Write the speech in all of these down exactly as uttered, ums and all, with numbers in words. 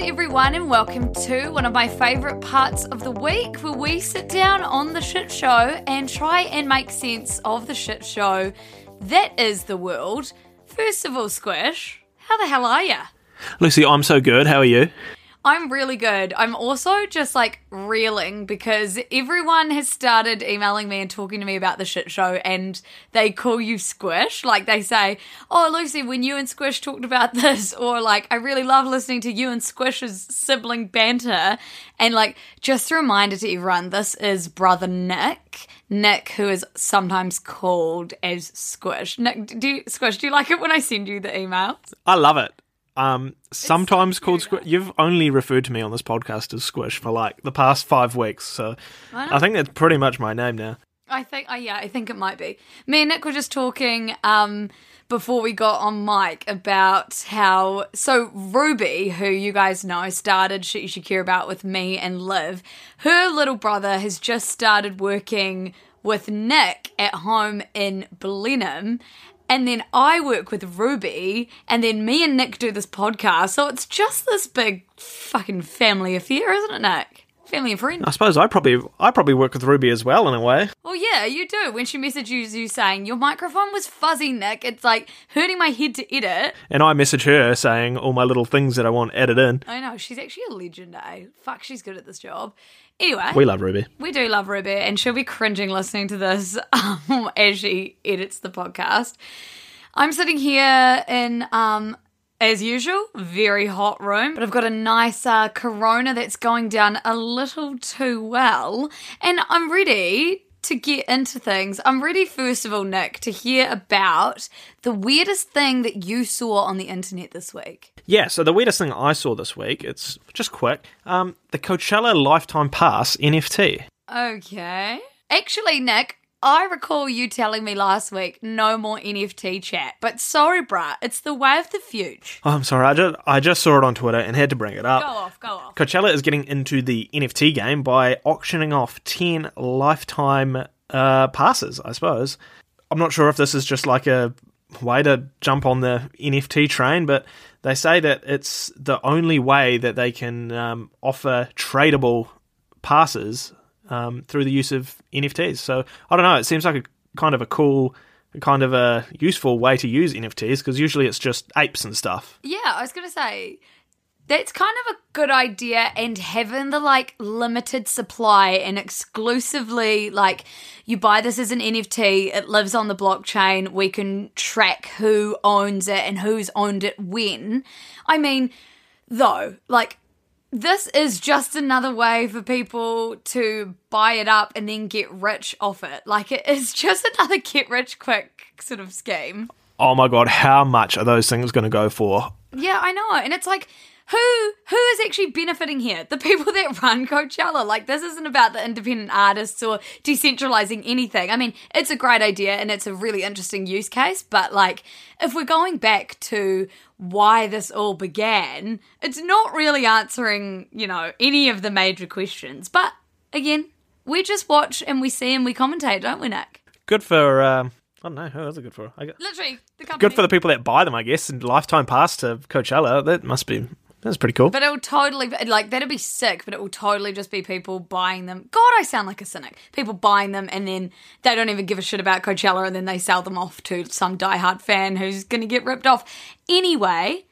Everyone, and welcome to one of my favourite parts of the week where we sit down on the shit show and try and make sense of the shit show that is the world. First of all, Squish, how the hell are you? Lucy, I'm so good. How are you? I'm really good. I'm also just like reeling because everyone has started emailing me and talking to me about the shit show, and they call you Squish. Like they say, oh, Lucy, when you and Squish talked about this, or like, I really love listening to you and Squish's sibling banter. And like, just a reminder to everyone, this is brother Nick. Nick, who is sometimes called as Squish. Nick, do you, Squish, do you like it when I send you the emails? I love it. Um, sometimes so called Squish. You've only referred to me on this podcast as Squish for like the past five weeks, so I, I think that's pretty much my name now. I think, oh yeah, I think it might be. Me and Nick were just talking um, before we got on mic about how, so Ruby, who you guys know, started Shit You Should Care About with me and Liv. Her little brother has just started working with Nick at home in Blenheim. And then I work with Ruby, and then me and Nick do this podcast. So it's just this big fucking family affair, isn't it, Nick? Family and friends. I suppose I probably I probably work with Ruby as well in a way. Well, yeah, you do. When she messaged you, you saying, your microphone was fuzzy, Nick. It's like hurting my head to edit. And I message her saying all my little things that I want added in. I know. She's actually a legend, eh? Fuck, she's good at this job. Anyway. We love Ruby. We do love Ruby, and she'll be cringing listening to this um, as she edits the podcast. I'm sitting here in... um. As usual, very hot room, but I've got a nice uh, Corona that's going down a little too well, and I'm ready to get into things. I'm ready, first of all, Nick, to hear about the weirdest thing that you saw on the internet this week. Yeah, so the weirdest thing I saw this week, it's just quick, um, the Coachella Lifetime Pass N F T. Okay. Actually, Nick, I recall you telling me last week, no more N F T chat, but sorry, bruh, it's the way of the future. Oh, I'm sorry, I just, I just saw it on Twitter and had to bring it up. Go off, go off. Coachella is getting into the N F T game by auctioning off ten lifetime uh, passes, I suppose. I'm not sure if this is just like a way to jump on the N F T train, but they say that it's the only way that they can um, offer tradable passes Um, through the use of N F Ts. So, I don't know, it seems like a kind of a cool, kind of a useful way to use N F Ts, because usually it's just apes and stuff. Yeah, I was going to say, that's kind of a good idea, and having the, like, limited supply and exclusively, like, you buy this as an N F T, it lives on the blockchain, we can track who owns it and who's owned it when. I mean, though, like, this is just another way for people to buy it up and then get rich off it. Like, it is just another get-rich-quick sort of scheme. Oh, my God, how much are those things going to go for? Yeah, I know. And it's like, who who is actually benefiting here? The people that run Coachella. Like, this isn't about the independent artists or decentralizing anything. I mean, it's a great idea and it's a really interesting use case, but, like, if we're going back to why this all began, it's not really answering, you know, any of the major questions. But, again, we just watch and we see and we commentate, don't we, Nick? Good for... Um... I don't know, who is it good for? I got, Literally, the company. Good for the people that buy them, I guess, and lifetime pass to Coachella. That must be, that's pretty cool. But it will totally, like, that'd be sick, but it will totally just be people buying them. God, I sound like a cynic. People buying them and then they don't even give a shit about Coachella, and then they sell them off to some diehard fan who's going to get ripped off. Anyway,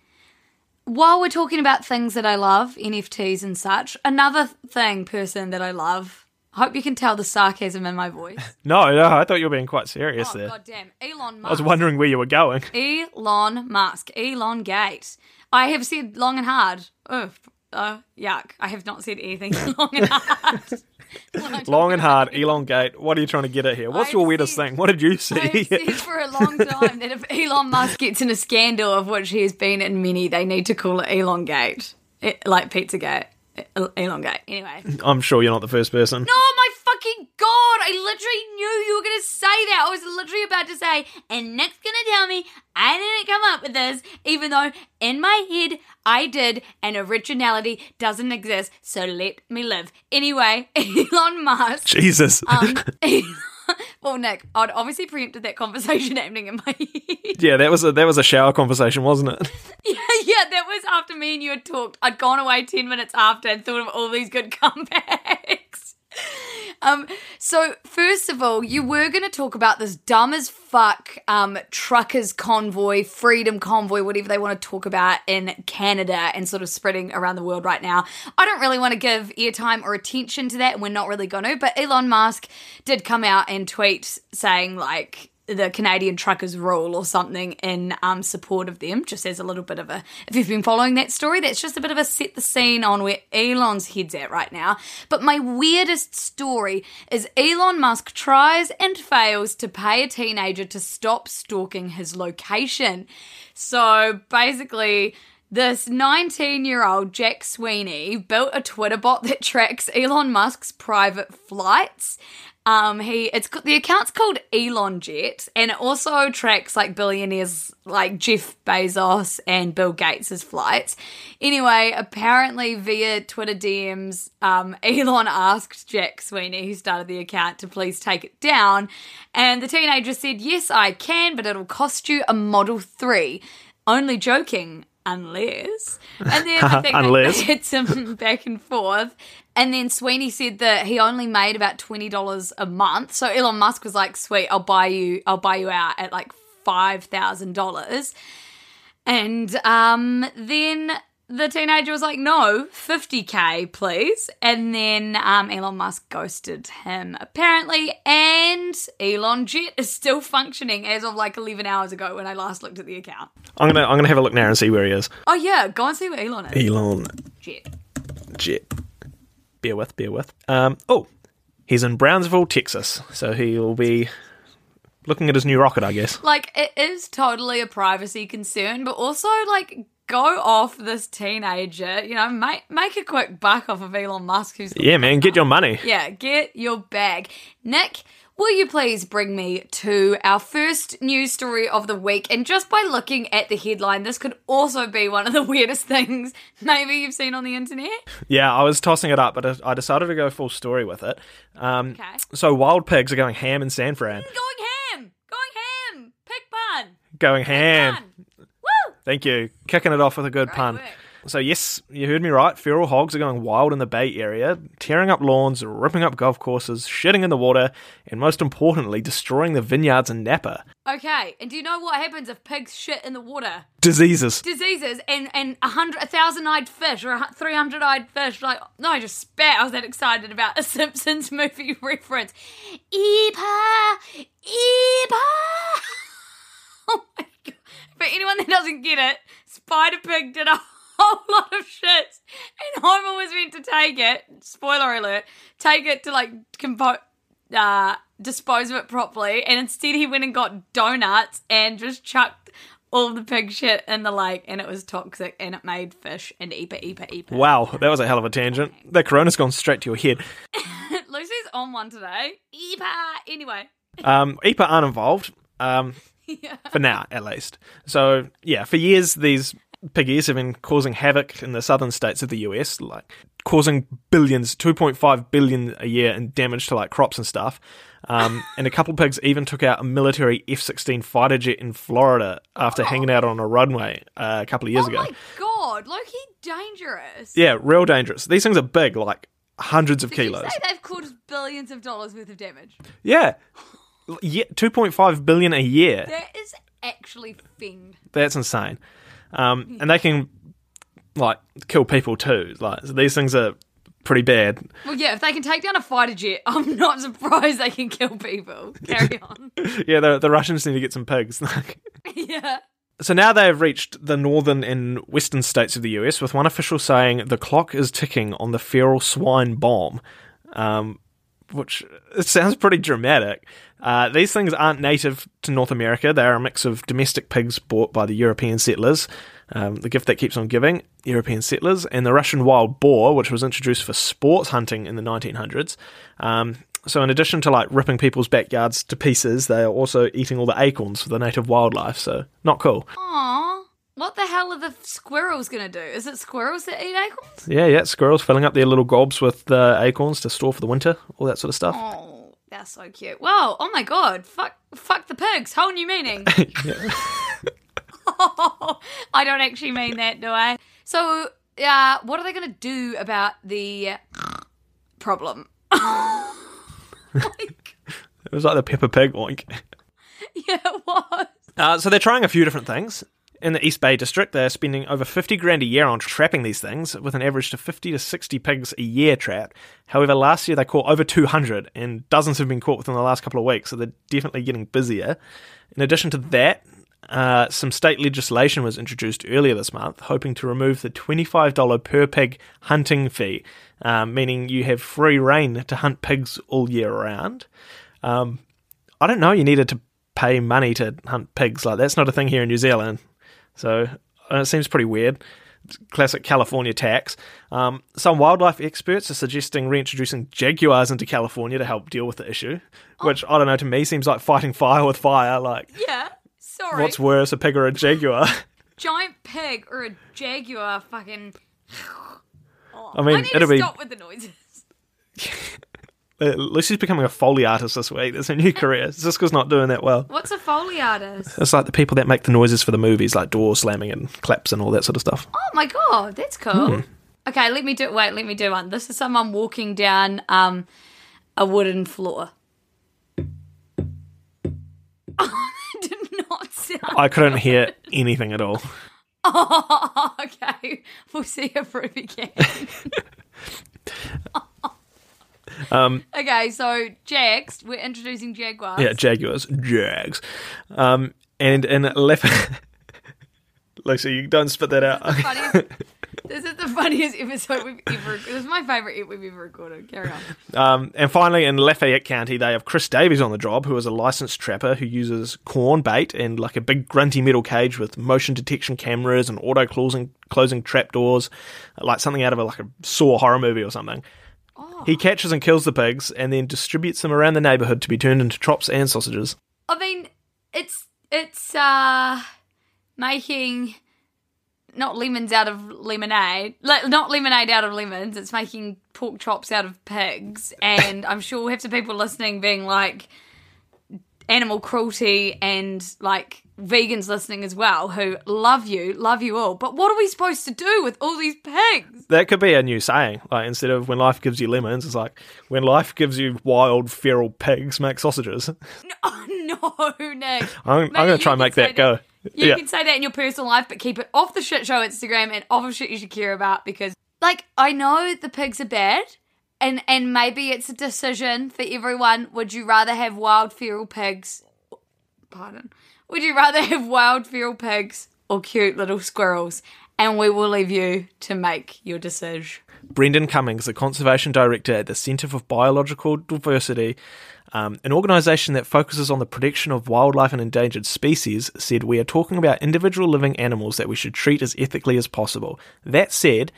while we're talking about things that I love, N F Ts and such, another thing, person that I love, I hope you can tell the sarcasm in my voice. No, no, I thought you were being quite serious oh, there. Oh, goddamn. Elon Musk. I was wondering where you were going. Elon Musk. Elon Gate. I have said long and hard. Oh, uh, yuck. I have not said anything long and hard. Long and hard, Elon Gate. What are you trying to get at here? What's I've your weirdest said, thing? What did you see? I've said for a long time that if Elon Musk gets in a scandal, of which he has been in many, they need to call it Elon Gate. It, like Pizzagate. Elongate. Anyway. I'm sure you're not the first person. No, my fucking God. I literally knew you were going to say that. I was literally about to say, and Nick's going to tell me I didn't come up with this, even though in my head I did, and originality doesn't exist, so let me live. Anyway, Elon Musk. Jesus. Um, Elon- Well, Nick, I'd obviously preempted that conversation happening in my head. Yeah, that was a that was a shower conversation, wasn't it? yeah, yeah, that was after me and you had talked. I'd gone away ten minutes after and thought of all these good comebacks. Um, so first of all, you were going to talk about this dumb as fuck um, truckers convoy, freedom convoy, whatever they want to talk about in Canada and sort of spreading around the world right now. I don't really want to give airtime or attention to that, and we're not really going to, but Elon Musk did come out and tweet saying like the Canadian truckers rule or something in um, support of them, just as a little bit of a, if you've been following that story, that's just a bit of a set the scene on where Elon's head's at right now. But my weirdest story is Elon Musk tries and fails to pay a teenager to stop stalking his location. So basically, this nineteen-year-old Jack Sweeney built a Twitter bot that tracks Elon Musk's private flights. Um, he it's the account's called Elon Jet, and it also tracks like billionaires like Jeff Bezos and Bill Gates' flights. Anyway, apparently via Twitter D Ms, um, Elon asked Jack Sweeney, who started the account, to please take it down, and the teenager said, "Yes, I can, but it'll cost you a Model three." Only joking. Unless, and then I think Unless. they had some back and forth, and then Sweeney said that he only made about twenty dollars a month. So Elon Musk was like, "Sweet, I'll buy you, I'll buy you out at like five thousand dollars," and um, then the teenager was like, "No, fifty k, please." And then um, Elon Musk ghosted him apparently, and Elon Jet is still functioning as of like eleven hours ago when I last looked at the account. I'm gonna I'm gonna have a look now and see where he is. Oh yeah, go and see where Elon is. Elon Jet. Jet. Bear with, bear with. Um, oh, he's in Brownsville, Texas, so he'll be looking at his new rocket, I guess. Like, it is totally a privacy concern, but also like, go off this teenager, you know, make make a quick buck off of Elon Musk. Who's yeah, man, get your money. Yeah, get your bag, Nick. Will you please bring me to our first news story of the week? And just by looking at the headline, this could also be one of the weirdest things maybe you've seen on the internet. Yeah, I was tossing it up, but I decided to go full story with it. Um, okay. So wild pigs are going ham in San Fran. Mm, going ham! Going ham! Pig pun! Going ham. Pig pun. Woo! Thank you. Kicking it off with a good Great pun. Work. So yes, you heard me right, feral hogs are going wild in the Bay Area, tearing up lawns, ripping up golf courses, shitting in the water, and most importantly, destroying the vineyards in Napa. Okay, and do you know what happens if pigs shit in the water? Diseases. Diseases, and, and a hundred, a thousand-eyed fish, or a three hundred-eyed fish, like, no, I just spat, I was that excited about a Simpsons movie reference. Eepa! Eepa! Oh my God. For anyone that doesn't get it, Spider Pig did a whole lot of shit, and Homer was meant to take it, spoiler alert, take it to like compo- uh, dispose of it properly, and instead he went and got donuts and just chucked all the pig shit in the lake, and it was toxic, and it made fish and eepa eepa eepa. Wow, that was a hell of a tangent. That corona's gone straight to your head. Lucy's on one today. Eepa. Anyway. Um, eepa aren't involved, um, yeah. For now at least. So yeah, for years these piggies have been causing havoc in the southern states of the U S, like causing billions, two point five billion a year in damage to like crops and stuff. Um, and a couple of pigs even took out a military F sixteen fighter jet in Florida after oh. hanging out on a runway uh, a couple of years oh ago. Oh my God, low-key dangerous. Yeah, real dangerous. These things are big, like hundreds of Did kilos. You say they've caused billions of dollars worth of damage? Yeah, yeah, two point five billion a year. That is actually fiend. That's insane. Um, and they can, like, kill people too. Like, so these things are pretty bad. Well, yeah, if they can take down a fighter jet, I'm not surprised they can kill people. Carry on. Yeah, the, the Russians need to get some pigs. Yeah. So now they have reached the northern and western states of the U S, with one official saying the clock is ticking on the feral swine bomb, um, which it sounds pretty dramatic. Uh, these things aren't native to North America. They are a mix of domestic pigs bought by the European settlers, Um, the gift that keeps on giving, European settlers, and the Russian wild boar, which was introduced for sports hunting in the nineteen hundreds. Um, so in addition to like ripping people's backyards to pieces, they are also eating all the acorns for the native wildlife, so not cool. Aww. What the hell are the squirrels going to do? Is it squirrels that eat acorns? Yeah, yeah, squirrels filling up their little gobs with the acorns to store for the winter, all that sort of stuff. Oh, that's so cute. Wow, oh my god, fuck, fuck the pigs, whole new meaning. Oh, I don't actually mean that, do I? So, uh, what are they going to do about the problem? Like, it was like the Peppa Pig oink. Yeah, it was. Uh, so they're trying a few different things. In the East Bay district, they're spending over fifty grand a year on trapping these things, with an average to fifty to sixty pigs a year trapped. However, last year they caught over two hundred, and dozens have been caught within the last couple of weeks, so they're definitely getting busier. In addition to that, Uh, some state legislation was introduced earlier this month, hoping to remove the twenty-five dollars per pig hunting fee, um, meaning you have free rein to hunt pigs all year round. Um, I don't know you needed to pay money to hunt pigs. Like, that's not a thing here in New Zealand. So uh, it seems pretty weird. Classic California tax. Um, some wildlife experts are suggesting reintroducing jaguars into California to help deal with the issue, oh. which, I don't know, to me seems like fighting fire with fire. Like, yeah. Sorry. What's worse, a pig or a jaguar? Giant pig or a jaguar fucking... Oh, I mean, I need it'll to be... stop with the noises. Lucy's becoming a Foley artist this week. That's her new career. Zisco's not doing that well. What's a Foley artist? It's like the people that make the noises for the movies, like door slamming and claps and all that sort of stuff. Oh my god, that's cool. Mm. Okay, let me do... Wait, let me do one. This is someone walking down um, a wooden floor. I couldn't hear anything at all. Oh, okay. We'll see if Ruby can. um, okay, so Jags. We're introducing Jaguars. Yeah, Jaguars. Jags. Um, and in left... Lucy, you don't spit that out. This is, funniest, this is the funniest episode we've ever... This is my favourite ep we've ever recorded. Carry on. Um, and finally, in Lafayette County, they have Chris Davies on the job, who is a licensed trapper who uses corn bait and like a big grunty metal cage with motion detection cameras and auto-closing closing trapdoors, like something out of a, like a Saw horror movie or something. Oh. He catches and kills the pigs and then distributes them around the neighbourhood to be turned into chops and sausages. I mean, it's... It's... uh. making not lemons out of lemonade, le- not lemonade out of lemons. It's making pork chops out of pigs, and I'm sure we'll have some people listening being like animal cruelty and like vegans listening as well, who love you, love you all. But what are we supposed to do with all these pigs? That could be a new saying. Like, instead of when life gives you lemons, it's like when life gives you wild feral pigs, make sausages. No, no, Nick. I'm, I'm going to try and make that, that go. You yeah. can say that in your personal life, but keep it off the shit show Instagram and off of Shit You Should Care About, because, like, I know the pigs are bad, and, and maybe it's a decision for everyone. Would you rather have wild feral pigs? Pardon. Would you rather have wild feral pigs or cute little squirrels? And we will leave you to make your decision. Brendan Cummings, the Conservation Director at the Centre for Biological Diversity, Um, an organisation that focuses on the protection of wildlife and endangered species, said, "We are talking about individual living animals that we should treat as ethically as possible. That said,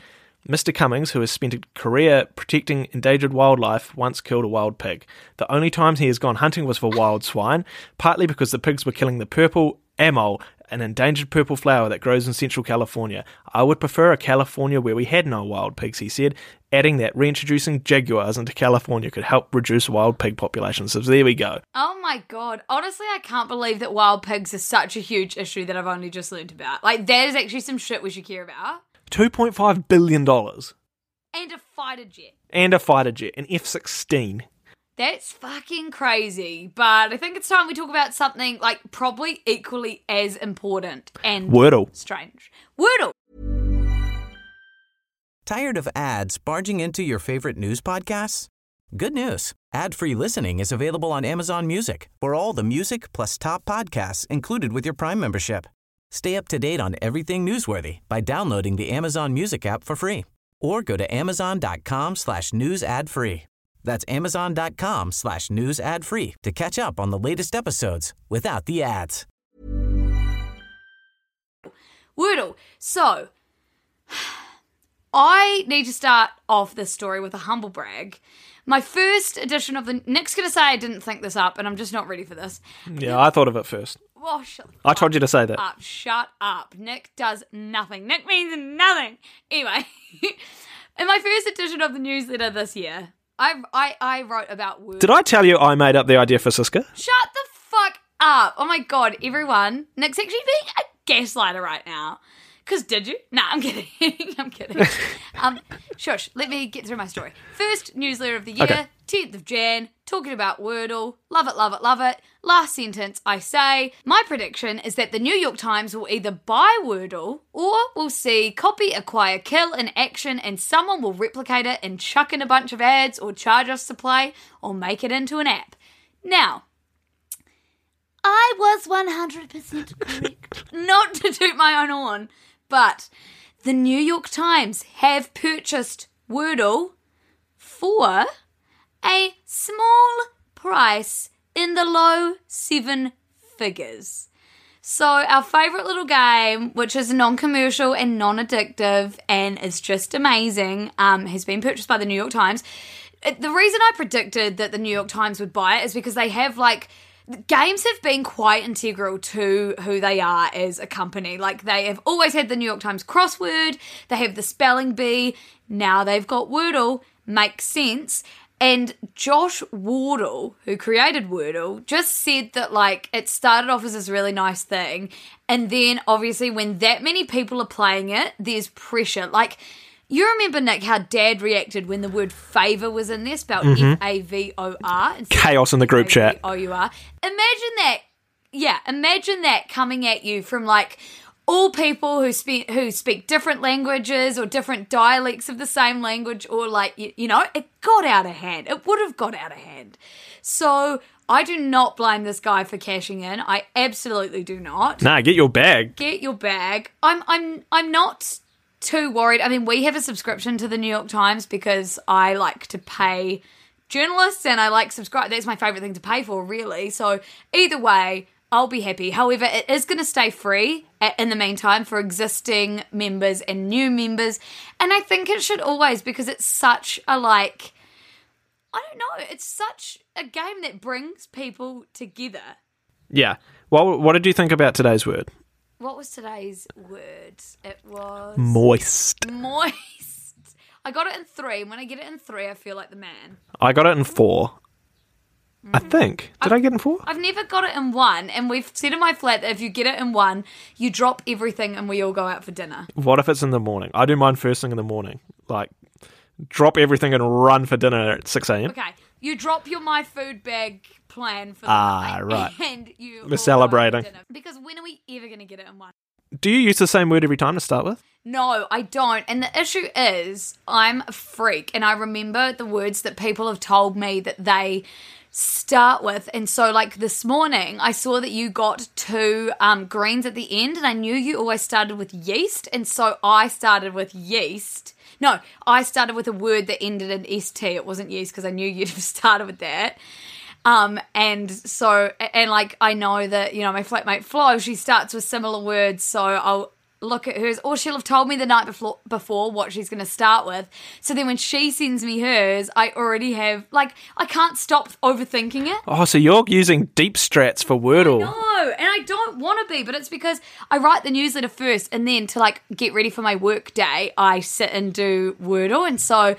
Mister Cummings, who has spent a career protecting endangered wildlife, once killed a wild pig. The only times he has gone hunting was for wild swine, partly because the pigs were killing the purple amole, an endangered purple flower that grows in central California. I would prefer a California where we had no wild pigs," he said, adding that reintroducing jaguars into California could help reduce wild pig populations. So there we go. Oh my god. Honestly, I can't believe that wild pigs are such a huge issue that I've only just learned about. Like, that is actually some shit we should care about. two point five billion dollars. And a fighter jet. And a fighter jet. An F sixteen. That's fucking crazy. But I think it's time we talk about something, like, probably equally as important and... Wordle. Strange. Wordle. Tired of ads barging into your favorite news podcasts? Good news. Ad-free listening is available on Amazon Music for all the music plus top podcasts included with your Prime membership. Stay up to date on everything newsworthy by downloading the Amazon Music app for free or go to amazon.com slash news ad free. That's amazon.com slash news ad free to catch up on the latest episodes without the ads. Wordle. So, I need to start off this story with a humble brag. My first edition of the... Nick's going to say I didn't think this up, and I'm just not ready for this. Yeah, I thought of it first. Oh, shut I up, told you to say that. Up, shut up. Nick does nothing. Nick means nothing. Anyway, in my first edition of the newsletter this year, I, I, I wrote about words. Did I tell you I made up the idea for Siska? Shut the fuck up. Oh, my God, everyone. Nick's actually being a gaslighter right now. Because did you? Nah, I'm kidding. I'm kidding. Um, shush, let me get through my story. First newsletter of the year, okay. tenth of January, talking about Wordle. Love it, love it, love it. Last sentence, I say, my prediction is that the New York Times will either buy Wordle or will see copy, acquire, kill in action and someone will replicate it and chuck in a bunch of ads or charge us to play or make it into an app. Now, I was one hundred percent correct. Not to toot my own horn. But the New York Times have purchased Wordle for a small price in the low seven figures. So our favourite little game, which is non-commercial and non-addictive and is just amazing, um, has been purchased by the New York Times. The reason I predicted that the New York Times would buy it is because they have like... Games have been quite integral to who they are as a company. Like, they have always had the New York Times crossword, they have the spelling bee, now they've got Wordle. Makes sense. And Josh Wardle, who created Wordle, just said that, like, it started off as this really nice thing, and then, obviously, when that many people are playing it, there's pressure. Like, you remember, Nick, how Dad reacted when the word favour was in there, spelled mm-hmm. F A V O R. Chaos in the group chat. F A V O U R. Imagine that, yeah, imagine that coming at you from, like, all people who speak, who speak different languages or different dialects of the same language or, like, you, you know, it got out of hand. It would have got out of hand. So... I do not blame this guy for cashing in. I absolutely do not. Nah, get your bag. Get your bag. I'm, I'm, I'm not... too worried. I mean, we have a subscription to the New York Times because I like to pay journalists and I like subscribe. That's my favourite thing to pay for, really. So either way, I'll be happy. However, it is going to stay free in the meantime for existing members and new members. And I think it should always because it's such a, like, I don't know, it's such a game that brings people together. Yeah. Well, what did you think about today's word? What was today's word? It was... Moist. Moist. I got it in three. When I get it in three, I feel like the man. I got it in four. Mm. I think. Did I've, I get it in four? I've never got it in one. And we've said in my flat that if you get it in one, you drop everything and we all go out for dinner. What if it's in the morning? I do mine first thing in the morning. Like, drop everything and run for dinner at six a.m. Okay. You drop your my food bag plan for the ah, night right. and you We're celebrating. Because when are we ever going to get it in one? Do you use the same word every time to start with? No, I don't. And the issue is I'm a freak and I remember the words that people have told me that they start with. And so, like, this morning I saw that you got two um, greens at the end and I knew you always started with yeast. And so I started with yeast. No, I started with a word that ended in S T. It wasn't yeast because I knew you'd have started with that. Um, and so, and like, I know that, you know, my flatmate Flo, she starts with similar words. So I'll look at hers or she'll have told me the night before, before what she's going to start with. So then when she sends me hers, I already have, like, I can't stop overthinking it. Oh, so you're using deep strats for Wordle. No, and I don't want to be, but it's because I write the newsletter first and then to, like, get ready for my work day, I sit and do Wordle. And so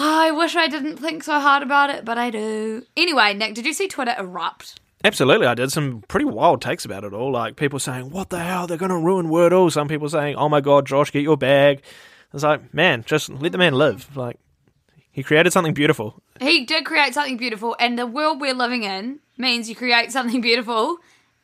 oh, I wish I didn't think so hard about it, but I do. Anyway, Nick, did you see Twitter erupt? Absolutely, I did. Some pretty wild takes about it all. Like, people saying, what the hell, they're going to ruin Wordle. Some people saying, oh my God, Josh, get your bag. It's like, man, just let the man live. Like, he created something beautiful. He did create something beautiful, and the world we're living in means you create something beautiful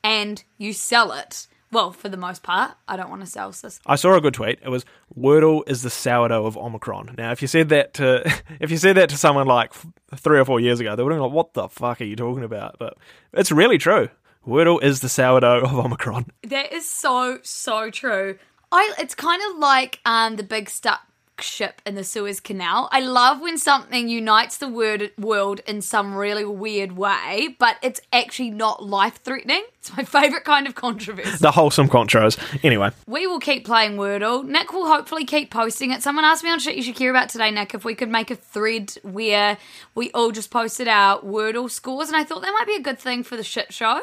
and you sell it. Well, for the most part, I don't want to sell systems. I saw a good tweet. It was, Wordle is the sourdough of Omicron. Now, if you said that to if you said that to someone like three or four years ago, they would have been like, what the fuck are you talking about? But it's really true. Wordle is the sourdough of Omicron. That is so, so true. I. It's kind of like um the big stuck ship in the Suez Canal. I love when something unites the word, world in some really weird way, but it's actually not life-threatening. It's my favourite kind of controversy. The wholesome contras. Anyway. We will keep playing Wordle. Nick will hopefully keep posting it. Someone asked me on Shit You Should Care About today, Nick, if we could make a thread where we all just posted our Wordle scores, and I thought that might be a good thing for the shit show.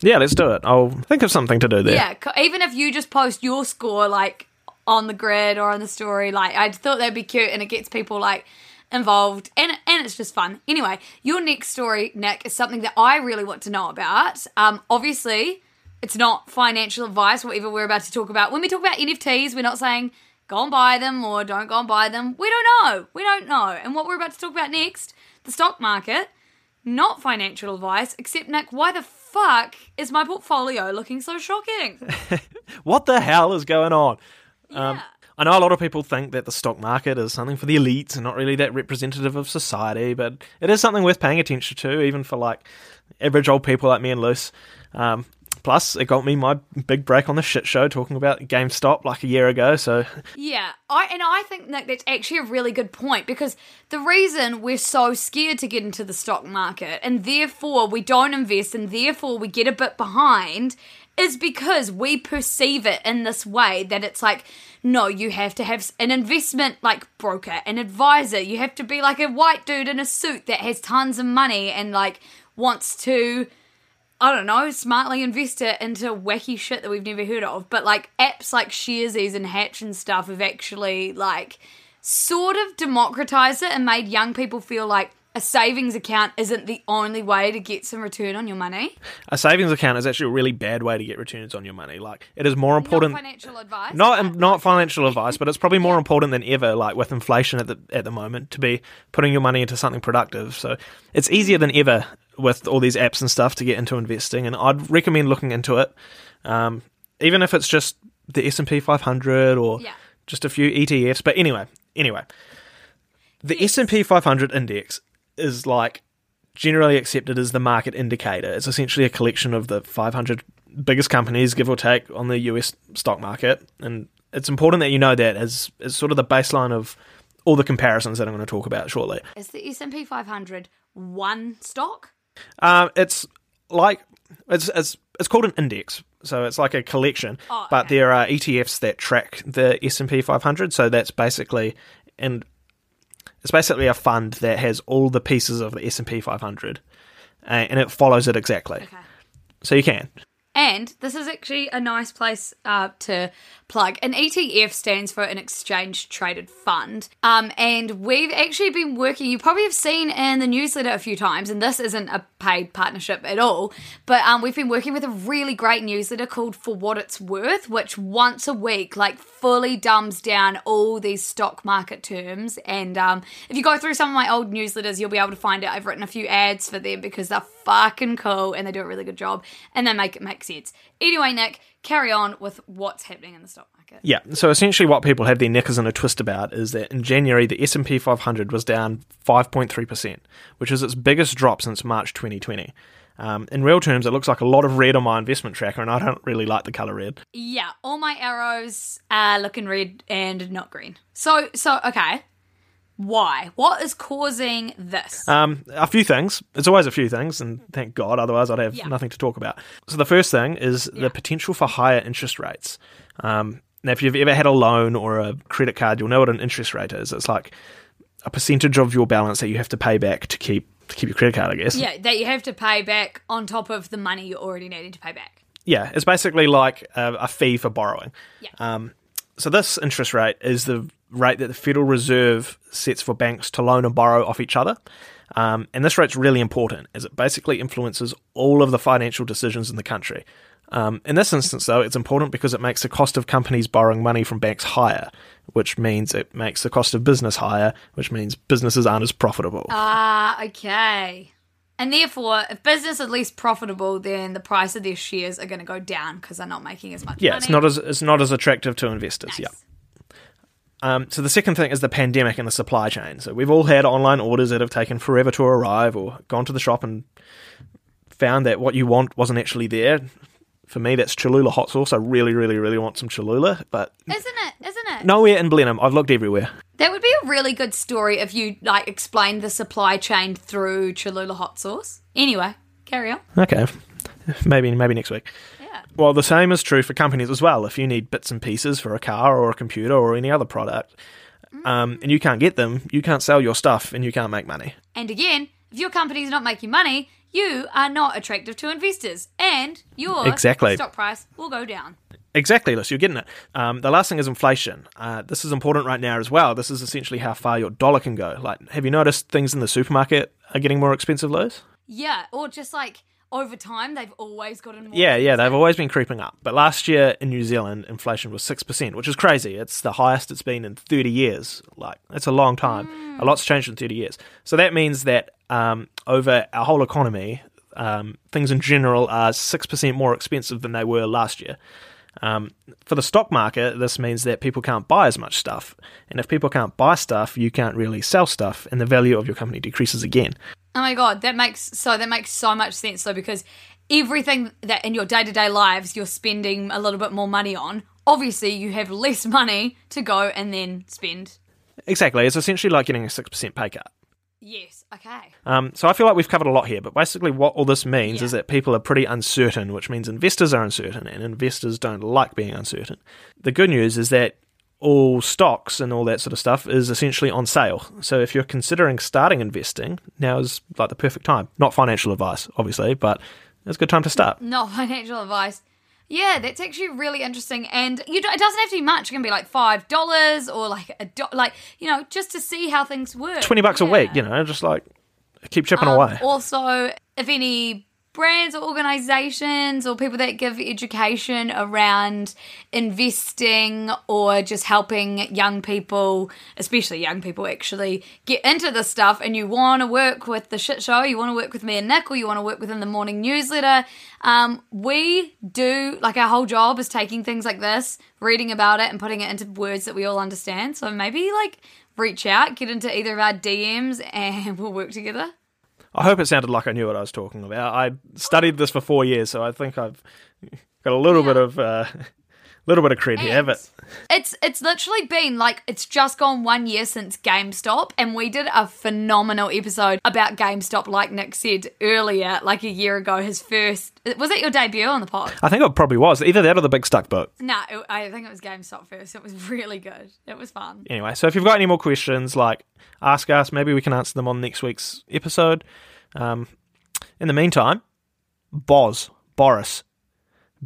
Yeah, let's do it. I'll think of something to do there. Yeah, even if you just post your score, like, on the grid or on the story, like, I thought that'd be cute, and it gets people, like, involved, and and it's just fun. Anyway, your next story, Nick, is something that I really want to know about. Um, obviously, it's not financial advice, whatever we're about to talk about. When we talk about N F Ts, we're not saying go and buy them or don't go and buy them. We don't know. We don't know. And what we're about to talk about next, the stock market, not financial advice, except, Nick, why the fuck is my portfolio looking so shocking? What the hell is going on? Yeah. Um, I know a lot of people think that the stock market is something for the elites and not really that representative of society, but it is something worth paying attention to, even for like average old people like me and Luce. Um, plus, it got me my big break on the shit show talking about GameStop like a year ago. So yeah, I and I think that that's actually a really good point, because the reason we're so scared to get into the stock market, and therefore we don't invest, and therefore we get a bit behind, is because we perceive it in this way that it's like, no, you have to have an investment, like, broker, an advisor. You have to be like a white dude in a suit that has tons of money and, like, wants to, I don't know, smartly invest it into wacky shit that we've never heard of. But, like, apps like Sharesies and Hatch and stuff have actually, like, sort of democratized it and made young people feel like a savings account isn't the only way to get some return on your money. A savings account is actually a really bad way to get returns on your money. Like, it is more important. Not financial advice. Not not financial advice, but it's probably more important than ever, like, with inflation at the at the moment, to be putting your money into something productive. So it's easier than ever with all these apps and stuff to get into investing, and I'd recommend looking into it, um, even if it's just the S and P five hundred or yeah. just a few E T Fs. But anyway, anyway, the yes. S and P five hundred index is, like, generally accepted as the market indicator. It's essentially a collection of the five hundred biggest companies, give or take, on the U S stock market. And it's important that you know that as, as sort of the baseline of all the comparisons that I'm going to talk about shortly. Is the S and P five hundred one stock? Um, it's like it's it's it's called an index, so it's like a collection. Oh, okay. But there are E T Fs that track the S and P five hundred, so that's basically and. It's basically a fund that has all the pieces of the S and P five hundred, uh, and it follows it exactly. Okay. So you can. And this is actually a nice place uh, to plug. An E T F stands for an exchange-traded fund, um, and we've actually been working, you probably have seen in the newsletter a few times, and this isn't a paid partnership at all, but um, we've been working with a really great newsletter called For What It's Worth, which once a week, like, fully dumbs down all these stock market terms. And um, if you go through some of my old newsletters, you'll be able to find it. I've written a few ads for them because they're fucking cool and they do a really good job and they make it make sense. Anyway, Nick, carry on with what's happening in the stock market. Yeah, so essentially what people have their knickers in a twist about is that in January, the S and P five hundred was down five point three percent, which is its biggest drop since March twenty twenty. Um, in real terms, it looks like a lot of red on my investment tracker, and I don't really like the colour red. Yeah, all my arrows are looking red and not green. So, so okay, why? What is causing this? Um, a few things. It's always a few things, and thank God, otherwise I'd have yeah. nothing to talk about. So the first thing is yeah. the potential for higher interest rates. Um, now, if you've ever had a loan or a credit card, you'll know what an interest rate is. It's like a percentage of your balance that you have to pay back to keep To keep your credit card, I guess. Yeah, that you have to pay back on top of the money you're already needing to pay back. Yeah, it's basically like a, a fee for borrowing. Yeah. Um, so this interest rate is the rate that the Federal Reserve sets for banks to loan and borrow off each other. Um, and this rate's really important as it basically influences all of the financial decisions in the country. Um, in this instance, though, it's important because it makes the cost of companies borrowing money from banks higher, which means it makes the cost of business higher, which means businesses aren't as profitable. Ah, okay. And therefore, if business is less profitable, then the price of their shares are going to go down because they're not making as much yeah, money. Yeah, it's not as it's not as attractive to investors. Nice. Yeah. Um, so the second thing is the pandemic and the supply chain. So we've all had online orders that have taken forever to arrive, or gone to the shop and found that what you want wasn't actually there. For me, that's Cholula hot sauce. I really, really, really want some Cholula, but isn't it? Isn't it? Nowhere in Blenheim. I've looked everywhere. That would be a really good story if you like explained the supply chain through Cholula hot sauce. Anyway, carry on. Okay, maybe maybe next week. Yeah. Well, the same is true for companies as well. If you need bits and pieces for a car or a computer or any other product, mm. um, and you can't get them, you can't sell your stuff, and you can't make money. And again, if your company's not making money, you are not attractive to investors, and your exactly. stock price will go down. Exactly, Liz, you're getting it. Um, the last thing is inflation. Uh, this is important right now as well. This is essentially how far your dollar can go. Like, have you noticed things in the supermarket are getting more expensive, Liz? Yeah, or just like over time, they've always gotten more. Yeah, expensive. yeah, they've always been creeping up. But last year in New Zealand, inflation was six percent, which is crazy. It's the highest it's been in thirty years. Like, it's a long time. Mm. A lot's changed in thirty years. So that means that Um, over our whole economy, um, things in general are six percent more expensive than they were last year. Um, for the stock market, this means that people can't buy as much stuff. And if people can't buy stuff, you can't really sell stuff, and the value of your company decreases again. Oh my God, that makes so that makes so much sense, though, because everything that in your day-to-day lives you're spending a little bit more money on, obviously you have less money to go and then spend. Exactly. It's essentially like getting a six percent pay cut. Yes, okay. Um, so I feel like we've covered a lot here, but basically what all this means yeah. is that people are pretty uncertain, which means investors are uncertain, and investors don't like being uncertain. The good news is that all stocks and all that sort of stuff is essentially on sale. So if you're considering starting investing, now is like the perfect time. Not financial advice, obviously, but it's a good time to start. Not financial advice. Yeah, that's actually really interesting, and you know, it doesn't have to be much. It can be like five dollars or like a do- like you know, just to see how things work. Twenty bucks yeah. a week, you know, just like keep chipping um, away. Also, if any brands or organisations or people that give education around investing or just helping young people, especially young people, actually get into this stuff, and you want to work with the shit show, you want to work with me and Nick, or you want to work within the morning newsletter, um, we do, like, our whole job is taking things like this, reading about it and putting it into words that we all understand. So maybe, like, reach out, get into either of our D Ms, and we'll work together. I hope it sounded like I knew what I was talking about. I studied this for four years, so I think I've got a little yeah. bit of a uh, little bit of cred and here. But it's it's literally been like it's just gone one year since GameStop, and we did a phenomenal episode about GameStop. Like Nick said earlier, like a year ago, his first was it your debut on the pod? I think it probably was either that or the Big Stuck book. No, it, I think it was GameStop first. It was really good. It was fun. Anyway, so if you've got any more questions, like, ask us. Maybe we can answer them on next week's episode. Um, in the meantime, Boz, Boris,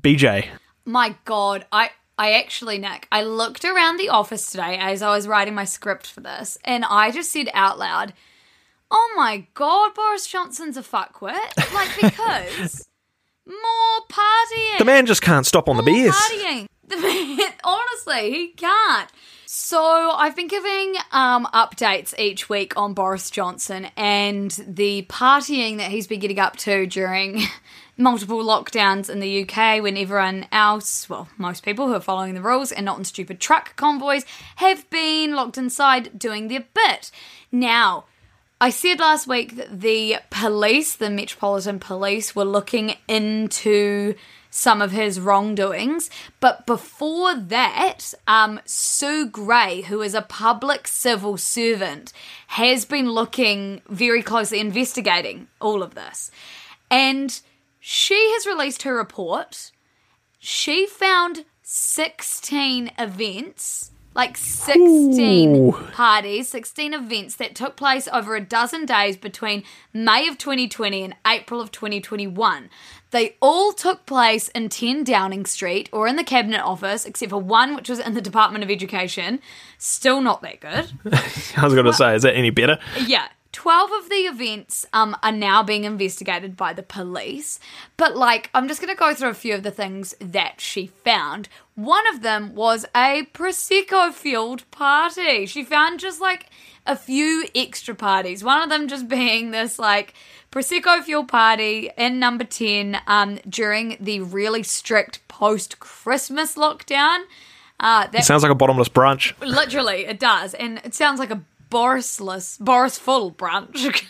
B J. My God, I, I actually, Nick, I looked around the office today as I was writing my script for this, and I just said out loud, oh my God, Boris Johnson's a fuckwit. Like, because more partying. The man just can't stop on more the beers. Partying. The man, honestly, he can't. So I've been giving um, updates each week on Boris Johnson and the partying that he's been getting up to during multiple lockdowns in the U K when everyone else, well, most people who are following the rules and not in stupid truck convoys have been locked inside doing their bit. Now, I said last week that the police, the Metropolitan Police, were looking into some of his wrongdoings. But before that, um, Sue Gray, who is a public civil servant, has been looking very closely, investigating all of this. And she has released her report. She found sixteen events, like sixteen Ooh. parties, sixteen events that took place over a dozen days between May of twenty twenty and April of twenty twenty-one. They all took place in ten Downing Street or in the Cabinet Office, except for one, which was in the Department of Education. Still not that good. I was going to say, is that any better? Yeah. twelve of the events um, are now being investigated by the police. But, like, I'm just going to go through a few of the things that she found. One of them was a Prosecco-fueled party. She found just, like, a few extra parties. One of them just being this, like, Prosecco-fueled party in number ten um, during the really strict post-Christmas lockdown. Uh, that it sounds like a bottomless brunch. Literally, it does. And it sounds like a Borisless, Borisful brunch.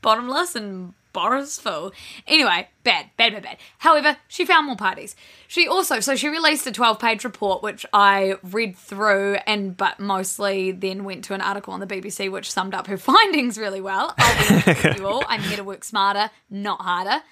Bottomless and Borisful. Anyway, bad, bad, bad, bad. However, she found more parties. She also, so she released a twelve-page report, which I read through, and but mostly then went to an article on the B B C, which summed up her findings really well. I'll be with you all. I'm here to work smarter, not harder.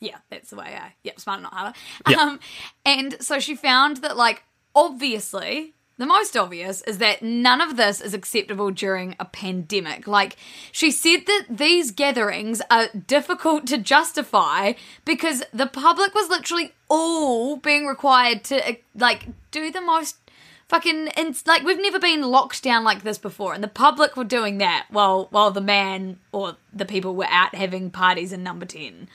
Yeah, that's the way I, yeah, smarter, not harder. Yep. Um, and so she found that, like, obviously... the most obvious is that none of this is acceptable during a pandemic. Like, she said that these gatherings are difficult to justify because the public was literally all being required to, like, do the most fucking... ins- like, we've never been locked down like this before, and the public were doing that while, while the man or the people were out having parties in number ten.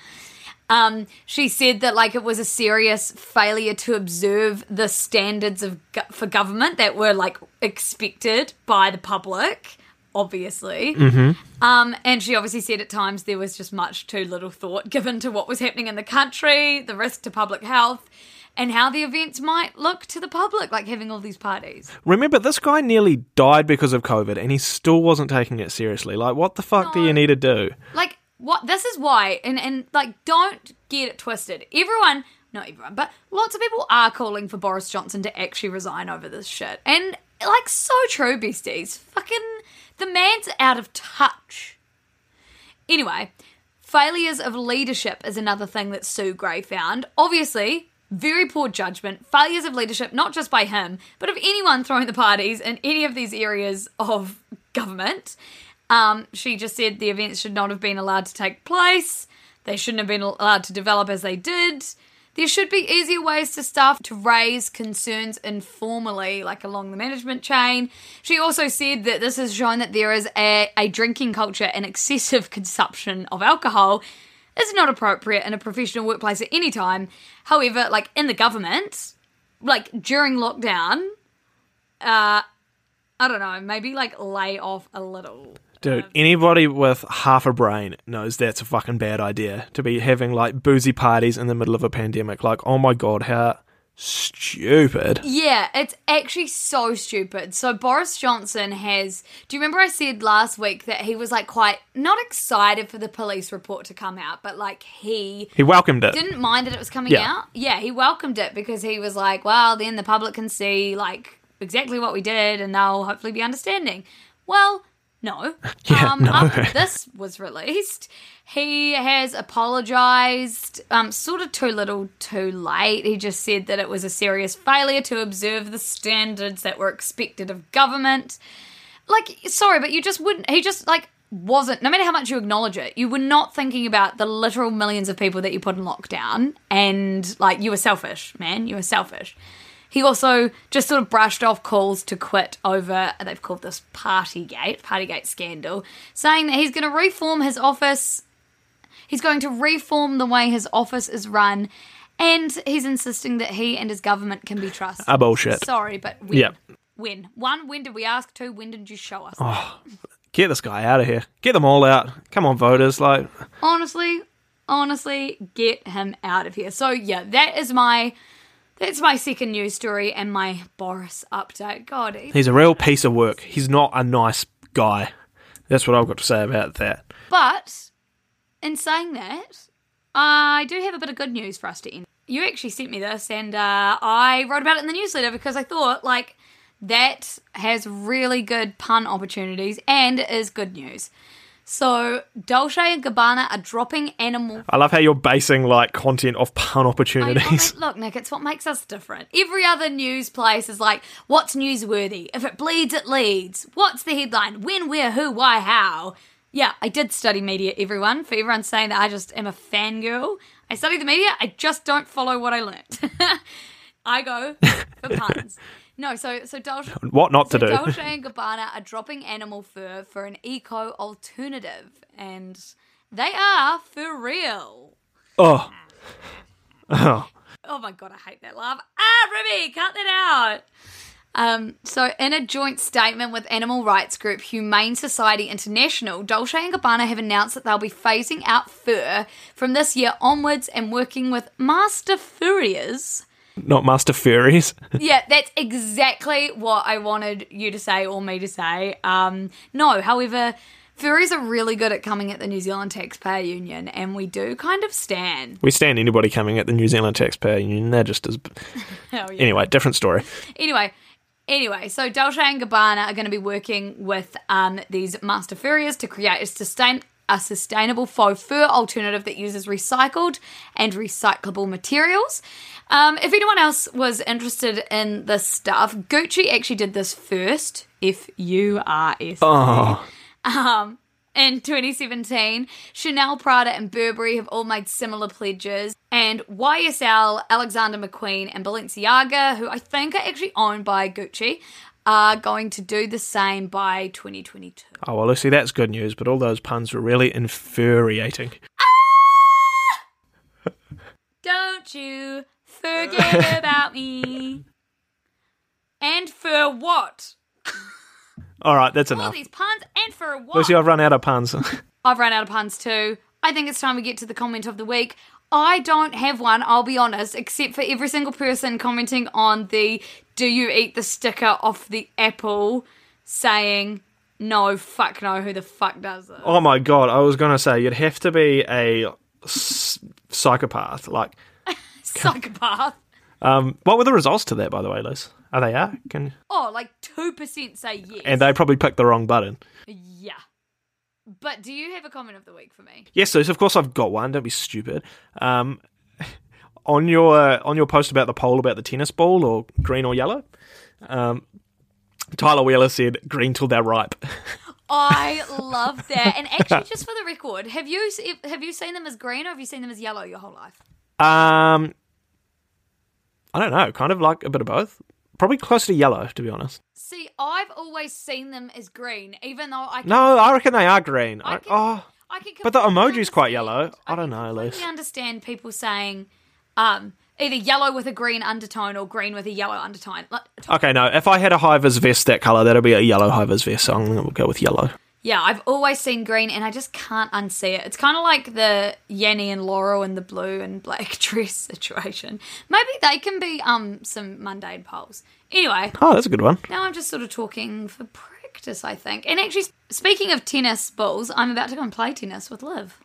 Um, she said that, like, it was a serious failure to observe the standards of go- for government that were, like, expected by the public, obviously. Mm-hmm. Um, and she obviously said at times there was just much too little thought given to what was happening in the country, the risk to public health, and how the events might look to the public, like having all these parties. Remember, this guy nearly died because of COVID, and he still wasn't taking it seriously. Like, what the fuck no. do you need to do? Like... What this is why, and, and like, don't get it twisted. Everyone, not everyone, but lots of people are calling for Boris Johnson to actually resign over this shit. And, like, so true, besties. Fucking, the man's out of touch. Anyway, failures of leadership is another thing that Sue Gray found. Obviously, very poor judgment, failures of leadership, not just by him, but of anyone throwing the parties in any of these areas of government. Um, she just said the events should not have been allowed to take place. They shouldn't have been allowed to develop as they did. There should be easier ways to staff to raise concerns informally, like along the management chain. She also said that this has shown that there is a, a drinking culture and excessive consumption of alcohol is not appropriate in a professional workplace at any time. However, like in the government, like during lockdown, uh, I don't know, maybe like lay off a little. Dude, anybody with half a brain knows that's a fucking bad idea to be having, like, boozy parties in the middle of a pandemic. Like, oh my God, how stupid. Yeah, it's actually so stupid. So Boris Johnson has... do you remember I said last week that he was, like, quite... not excited for the police report to come out, but, like, he... he welcomed it. Didn't mind that it was coming yeah. out. Yeah, he welcomed it because he was like, well, then the public can see, like, exactly what we did and they'll hopefully be understanding. Well... No. Yeah, um, no. After this was released, he has apologised, um, sort of too little too late. He just said that it was a serious failure to observe the standards that were expected of government. Like, sorry, but you just wouldn't, he just, like, wasn't, no matter how much you acknowledge it, you were not thinking about the literal millions of people that you put in lockdown and, like, you were selfish, man, you were selfish. He also just sort of brushed off calls to quit over, they've called this Partygate, Partygate scandal, saying that he's going to reform his office, he's going to reform the way his office is run, and he's insisting that he and his government can be trusted. Ah, bullshit. Sorry, but when? Yep. When? One, when did we ask? Two, when did you show us? Oh, get this guy out of here. Get them all out. Come on, voters. Like, Honestly, honestly, get him out of here. So, yeah, that is my... that's my second news story and my Boris update. God, he's a real piece of work. He's not a nice guy. That's what I've got to say about that. But in saying that, I do have a bit of good news for us to end. You actually sent me this, and uh, I wrote about it in the newsletter because I thought, like, that has really good pun opportunities and is good news. So, Dolce and Gabbana are dropping animal... I love how you're basing, like, content off pun opportunities. I know, look, Nick, it's what makes us different. Every other news place is like, what's newsworthy? If it bleeds, it leads. What's the headline? When, where, who, why, how? Yeah, I did study media, everyone. For everyone saying that I just am a fangirl, I study the media, I just don't follow what I learnt. I go for puns. No, so so Dolce. What not so to do? Dolce and Gabbana are dropping animal fur for an eco alternative, and they are for real. Oh, oh, oh my God! I hate that laugh. Ah, Ruby, cut that out. Um, so in a joint statement with animal rights group Humane Society International, Dolce and Gabbana have announced that they'll be phasing out fur from this year onwards and working with master furriers. Not master furries. Yeah, that's exactly what I wanted you to say or me to say. Um, no, however, furries are really good at coming at the New Zealand Taxpayer Union, and we do kind of stan. We stan anybody coming at the New Zealand Taxpayer Union. They're just as... oh, yeah. Anyway, different story. Anyway, anyway, so Dolce and Gabbana are going to be working with um, these master furriers to create a sustain... a sustainable faux fur alternative that uses recycled and recyclable materials. Um, if anyone else was interested in this stuff, Gucci actually did this first, F U R S. Oh. Um, in twenty seventeen, Chanel, Prada, and Burberry have all made similar pledges, and Y S L, Alexander McQueen, and Balenciaga, who I think are actually owned by Gucci, are going to do the same by twenty twenty-two. Oh, well, Lucy, that's good news, but all those puns were really infuriating. Ah! Don't you forget about me. And for what? All right, that's all enough. All these puns and for what? Lucy, I've run out of puns. I've run out of puns too. I think it's time we get to the comment of the week. I don't have one, I'll be honest, except for every single person commenting on the "Do you eat the sticker off the apple?" saying, no, fuck no, who the fuck does it? Oh my God, I was going to say, you'd have to be a s- psychopath. Like psychopath? Um, what were the results to that, by the way, Liz? Are they out? Can... Oh, like two percent say yes. And they probably picked the wrong button. Yeah. But do you have a comment of the week for me? Yes, Liz, of course I've got one. Don't be stupid. Um... On your on your post about the poll about the tennis ball, or green or yellow, um, Tyler Wheeler said, green till they're ripe. I love that. And actually, just for the record, have you have you seen them as green or have you seen them as yellow your whole life? Um, I don't know. Kind of like a bit of both. Probably closer to yellow, to be honest. See, I've always seen them as green, even though I... Can no, I reckon they are green. I can, oh, I can but the emoji's quite yellow. I, I don't know, Liz. I understand people saying... Um, either yellow with a green undertone or green with a yellow undertone. Okay, no, if I had a high-vis vest that colour, that'd be a yellow high-vis vest, so I'm going to go with yellow. Yeah, I've always seen green, and I just can't unsee it. It's kind of like the Yanny and Laurel and the blue and black dress situation. Maybe they can be um some mundane polls. Anyway. Oh, that's a good one. Now I'm just sort of talking for practice, I think. And actually, speaking of tennis balls, I'm about to go and play tennis with Liv.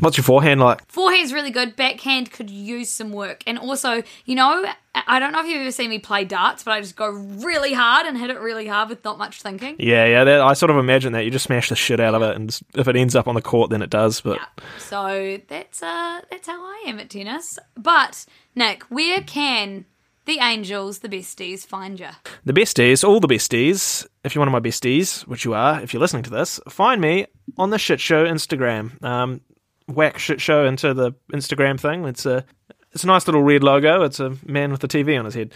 What's your forehand like? Forehand's really good. Backhand could use some work. And also, you know, I don't know if you've ever seen me play darts, but I just go really hard and hit it really hard with not much thinking. Yeah, yeah. That, I sort of imagine that. You just smash the shit out yeah. of it, and just, if it ends up on the court, then it does. But yeah. So that's uh, that's how I am at tennis. But, Nick, where can the angels, the besties, find you? The besties, all the besties, if you're one of my besties, which you are, if you're listening to this, find me on the Shit Show Instagram. Um... Whack Shit Show into the Instagram thing. It's a it's a nice little red logo. It's a man with a T V on his head.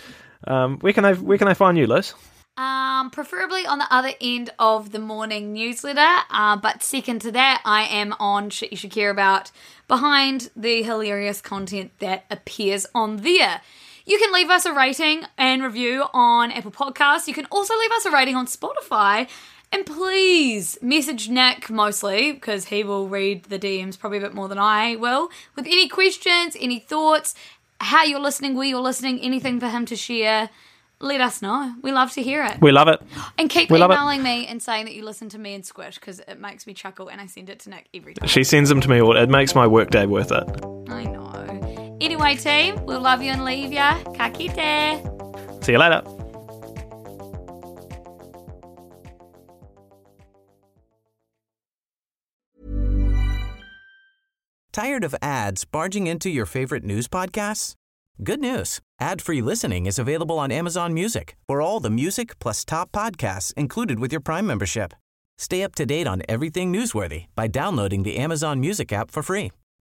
Um, where can they where can they find you, Liz? Um, preferably on the other end of the morning newsletter. Uh, but second to that, I am on Shit You Should Care About, behind the hilarious content that appears on there. You can leave us a rating and review on Apple Podcasts. You can also leave us a rating on Spotify. And please message Nick mostly, because he will read the D Ms probably a bit more than I will, with any questions, any thoughts, how you're listening, where you're listening, anything for him to share. Let us know. We love to hear it. We love it. And keep we emailing me and saying that you listen to me and Squish, because it makes me chuckle and I send it to Nick every time. She sends them to me. It makes my workday worth it. I know. Anyway, team, we'll love you and leave ya. Ka kite. See you later. Tired of ads barging into your favorite news podcasts? Good news. Ad-free listening is available on Amazon Music for all the music plus top podcasts included with your Prime membership. Stay up to date on everything newsworthy by downloading the Amazon Music app for free